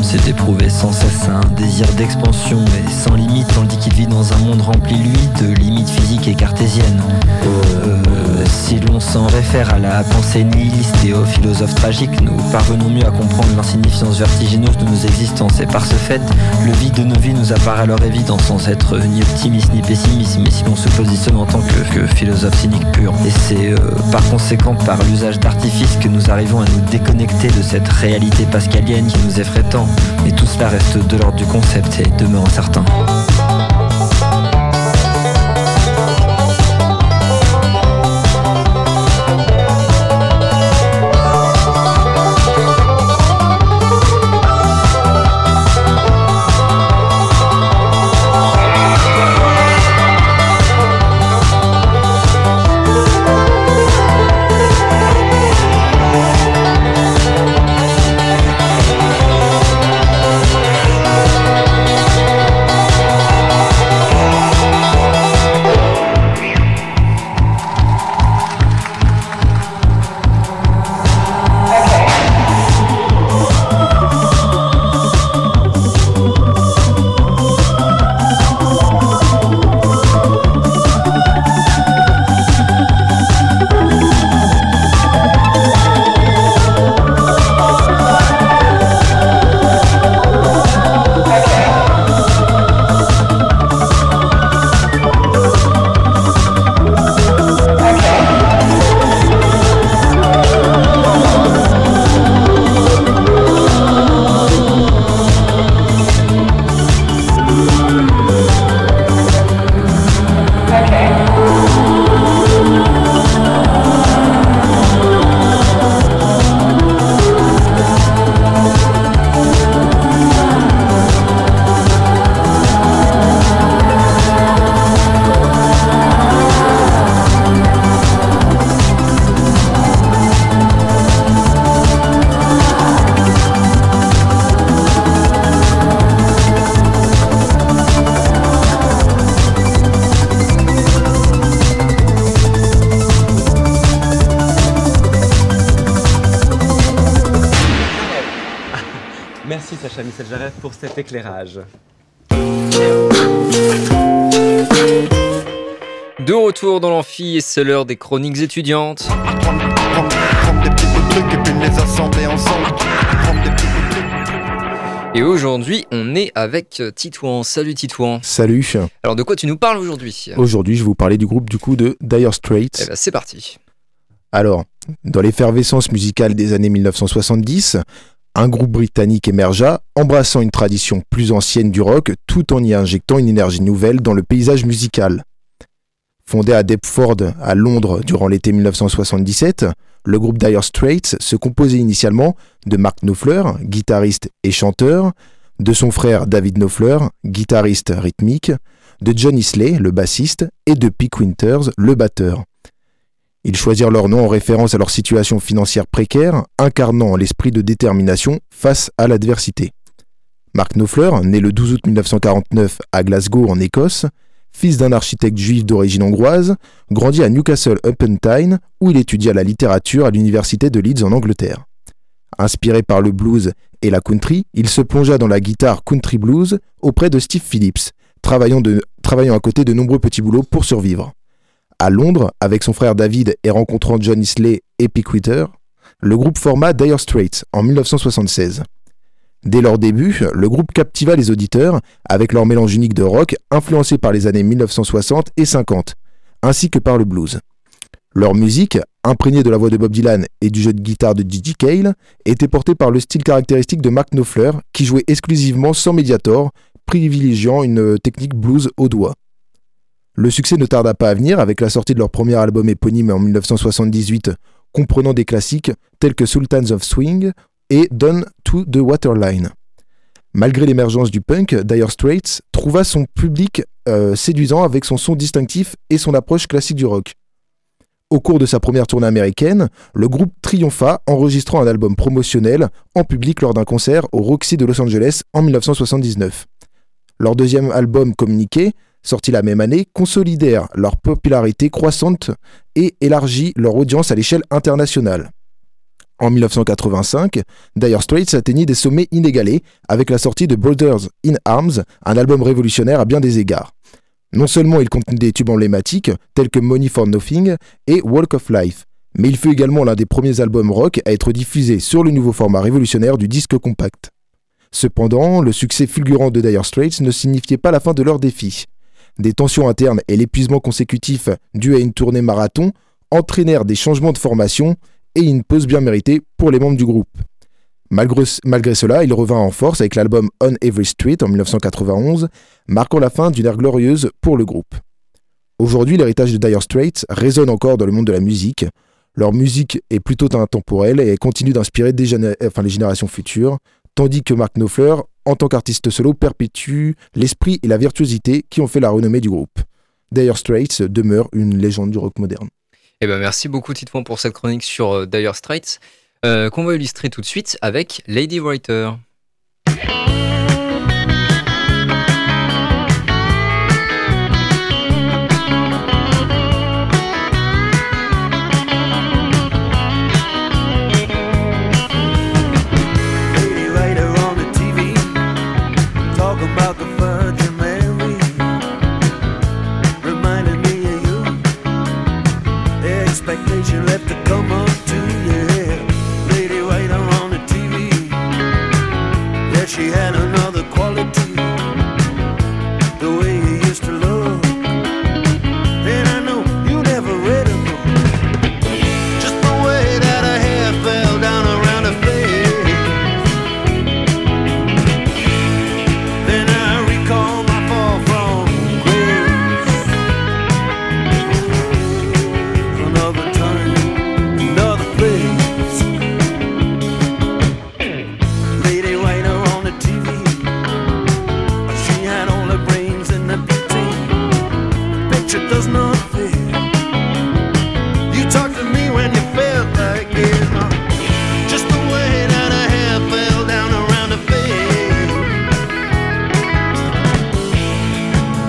C'est d'éprouver sans cesse un désir d'expansion et sans limite, tandis qu'il vit dans un monde rempli, lui, de limites physiques et cartésiennes. Euh, si l'on s'en réfère à la pensée nihiliste et aux philosophes tragiques, nous parvenons mieux à comprendre l'insignifiance vertigineuse de nos existences, et par ce fait, le vide de nos vies nous apparaît alors évident, sans être ni optimiste ni pessimiste, mais si l'on se positionne en tant que, que philosophe cynique pur. Et c'est euh, par conséquent par l'usage d'artifices que nous arrivons à nous déconnecter de cette réalité pascalienne qui nous effraie tant. Mais tout cela reste de l'ordre du concept et demeure incertain. Pour cet éclairage. De retour dans l'amphi, et c'est l'heure des chroniques étudiantes. Et aujourd'hui, on est avec Titouan. Salut Titouan. Salut. Alors de quoi tu nous parles aujourd'hui ? Aujourd'hui, je vais vous parler du groupe du coup de Dire Straits. Eh ben, c'est parti. Alors, dans l'effervescence musicale des années mille neuf cent soixante-dix, un groupe britannique émergea, embrassant une tradition plus ancienne du rock tout en y injectant une énergie nouvelle dans le paysage musical. Fondé à Deptford, à Londres, durant l'été mille neuf cent soixante-dix-sept, le groupe Dire Straits se composait initialement de Mark Knopfler, guitariste et chanteur, de son frère David Knopfler, guitariste rythmique, de John Illsley, le bassiste, et de Pete Winters, le batteur. Ils choisirent leur nom en référence à leur situation financière précaire, incarnant l'esprit de détermination face à l'adversité. Mark Knopfler, né le douze août mille neuf cent quarante-neuf à Glasgow en Écosse, fils d'un architecte juif d'origine hongroise, grandit à Newcastle upon Tyne où il étudia la littérature à l'université de Leeds en Angleterre. Inspiré par le blues et la country, il se plongea dans la guitare country blues auprès de Steve Phillips, travaillant de, travaillant à côté de nombreux petits boulots pour survivre. À Londres, avec son frère David et rencontrant John Illsley et Pick Witter, le groupe forma Dire Straits en dix-neuf cent soixante-seize. Dès leur début, le groupe captiva les auditeurs avec leur mélange unique de rock influencé par les années mille neuf cent soixante et cinquante, ainsi que par le blues. Leur musique, imprégnée de la voix de Bob Dylan et du jeu de guitare de D J Cale, était portée par le style caractéristique de Mark Knopfler, qui jouait exclusivement sans médiator, privilégiant une technique blues au doigt. Le succès ne tarda pas à venir avec la sortie de leur premier album éponyme en dix-neuf cent soixante-dix-huit, comprenant des classiques tels que Sultans of Swing et Down to the Waterline. Malgré l'émergence du punk, Dire Straits trouva son public euh, séduisant avec son son distinctif et son approche classique du rock. Au cours de sa première tournée américaine, le groupe triompha, enregistrant un album promotionnel en public lors d'un concert au Roxy de Los Angeles en dix-neuf cent soixante-dix-neuf. Leur deuxième album communiqué, sorti la même année, consolidèrent leur popularité croissante et élargit leur audience à l'échelle internationale. En dix-neuf cent quatre-vingt-cinq, Dire Straits atteignit des sommets inégalés avec la sortie de Brothers in Arms, un album révolutionnaire à bien des égards. Non seulement il contenait des tubes emblématiques tels que Money for Nothing et Walk of Life, mais il fut également l'un des premiers albums rock à être diffusé sur le nouveau format révolutionnaire du disque compact. Cependant, le succès fulgurant de Dire Straits ne signifiait pas la fin de leur défi. Des tensions internes et l'épuisement consécutif dû à une tournée marathon entraînèrent des changements de formation et une pause bien méritée pour les membres du groupe. Malgré, malgré cela, il revint en force avec l'album On Every Street en dix-neuf cent quatre-vingt-onze, marquant la fin d'une ère glorieuse pour le groupe. Aujourd'hui, l'héritage de Dire Straits résonne encore dans le monde de la musique. Leur musique est plutôt intemporelle et continue d'inspirer des géné- enfin, les générations futures, tandis que Mark Knopfler, en tant qu'artiste solo, perpétue l'esprit et la virtuosité qui ont fait la renommée du groupe. Dire Straits demeure une légende du rock moderne. Eh ben merci beaucoup Titouan pour cette chronique sur Dire Straits, euh, qu'on va illustrer tout de suite avec Lady Writer. She had another quality, the way you used to look, and I know you never read a book, just the way that her hair fell down around her face. Then I recall my fall from grace, another time, another place. Lady White T V. She had all the brains and the beauty. The picture does not fit. You talked to me when you felt like it. Just the way that her hair fell down around her face.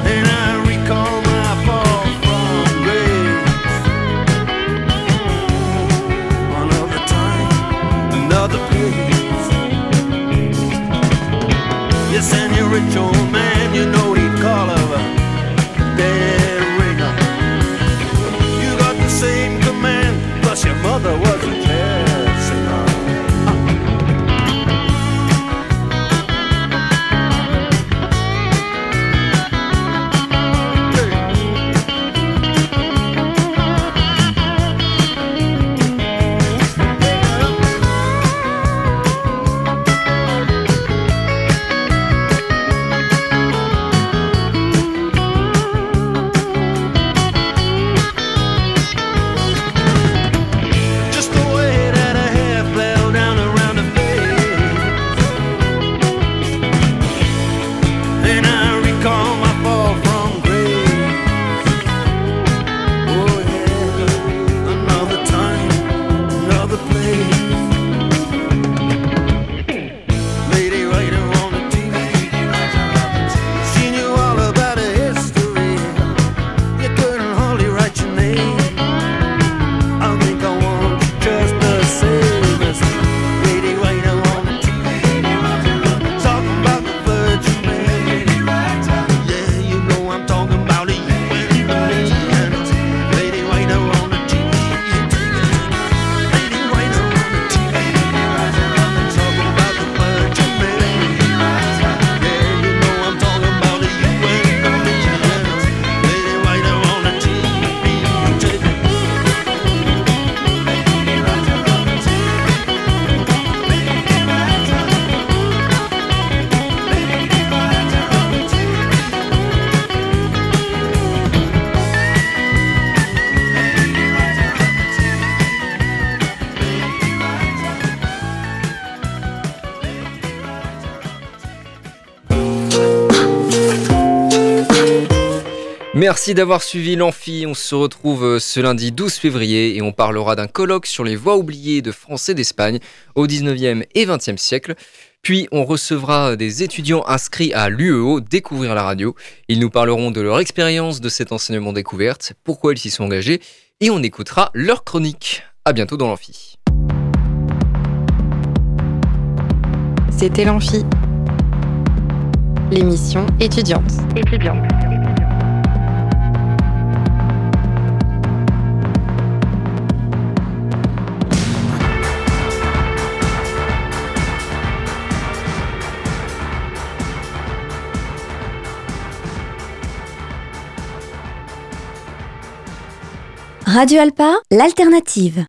And I recall my fall from grace. Another time, another place. Yes, and your rich old man, you know he'd call her a dead ringer. You got the same command, plus your mother was a jazz singer. Merci d'avoir suivi l'Amphi. On se retrouve ce lundi douze février et on parlera d'un colloque sur les voix oubliées de français d'Espagne au dix-neuvième et vingtième siècle. Puis on recevra des étudiants inscrits à l'U E O Découvrir la radio. Ils nous parleront de leur expérience de cet enseignement découverte, pourquoi ils s'y sont engagés et on écoutera leur chronique. À bientôt dans l'Amphi. C'était l'Amphi, l'émission étudiante. Étudiante. Radio Alpa, l'alternative.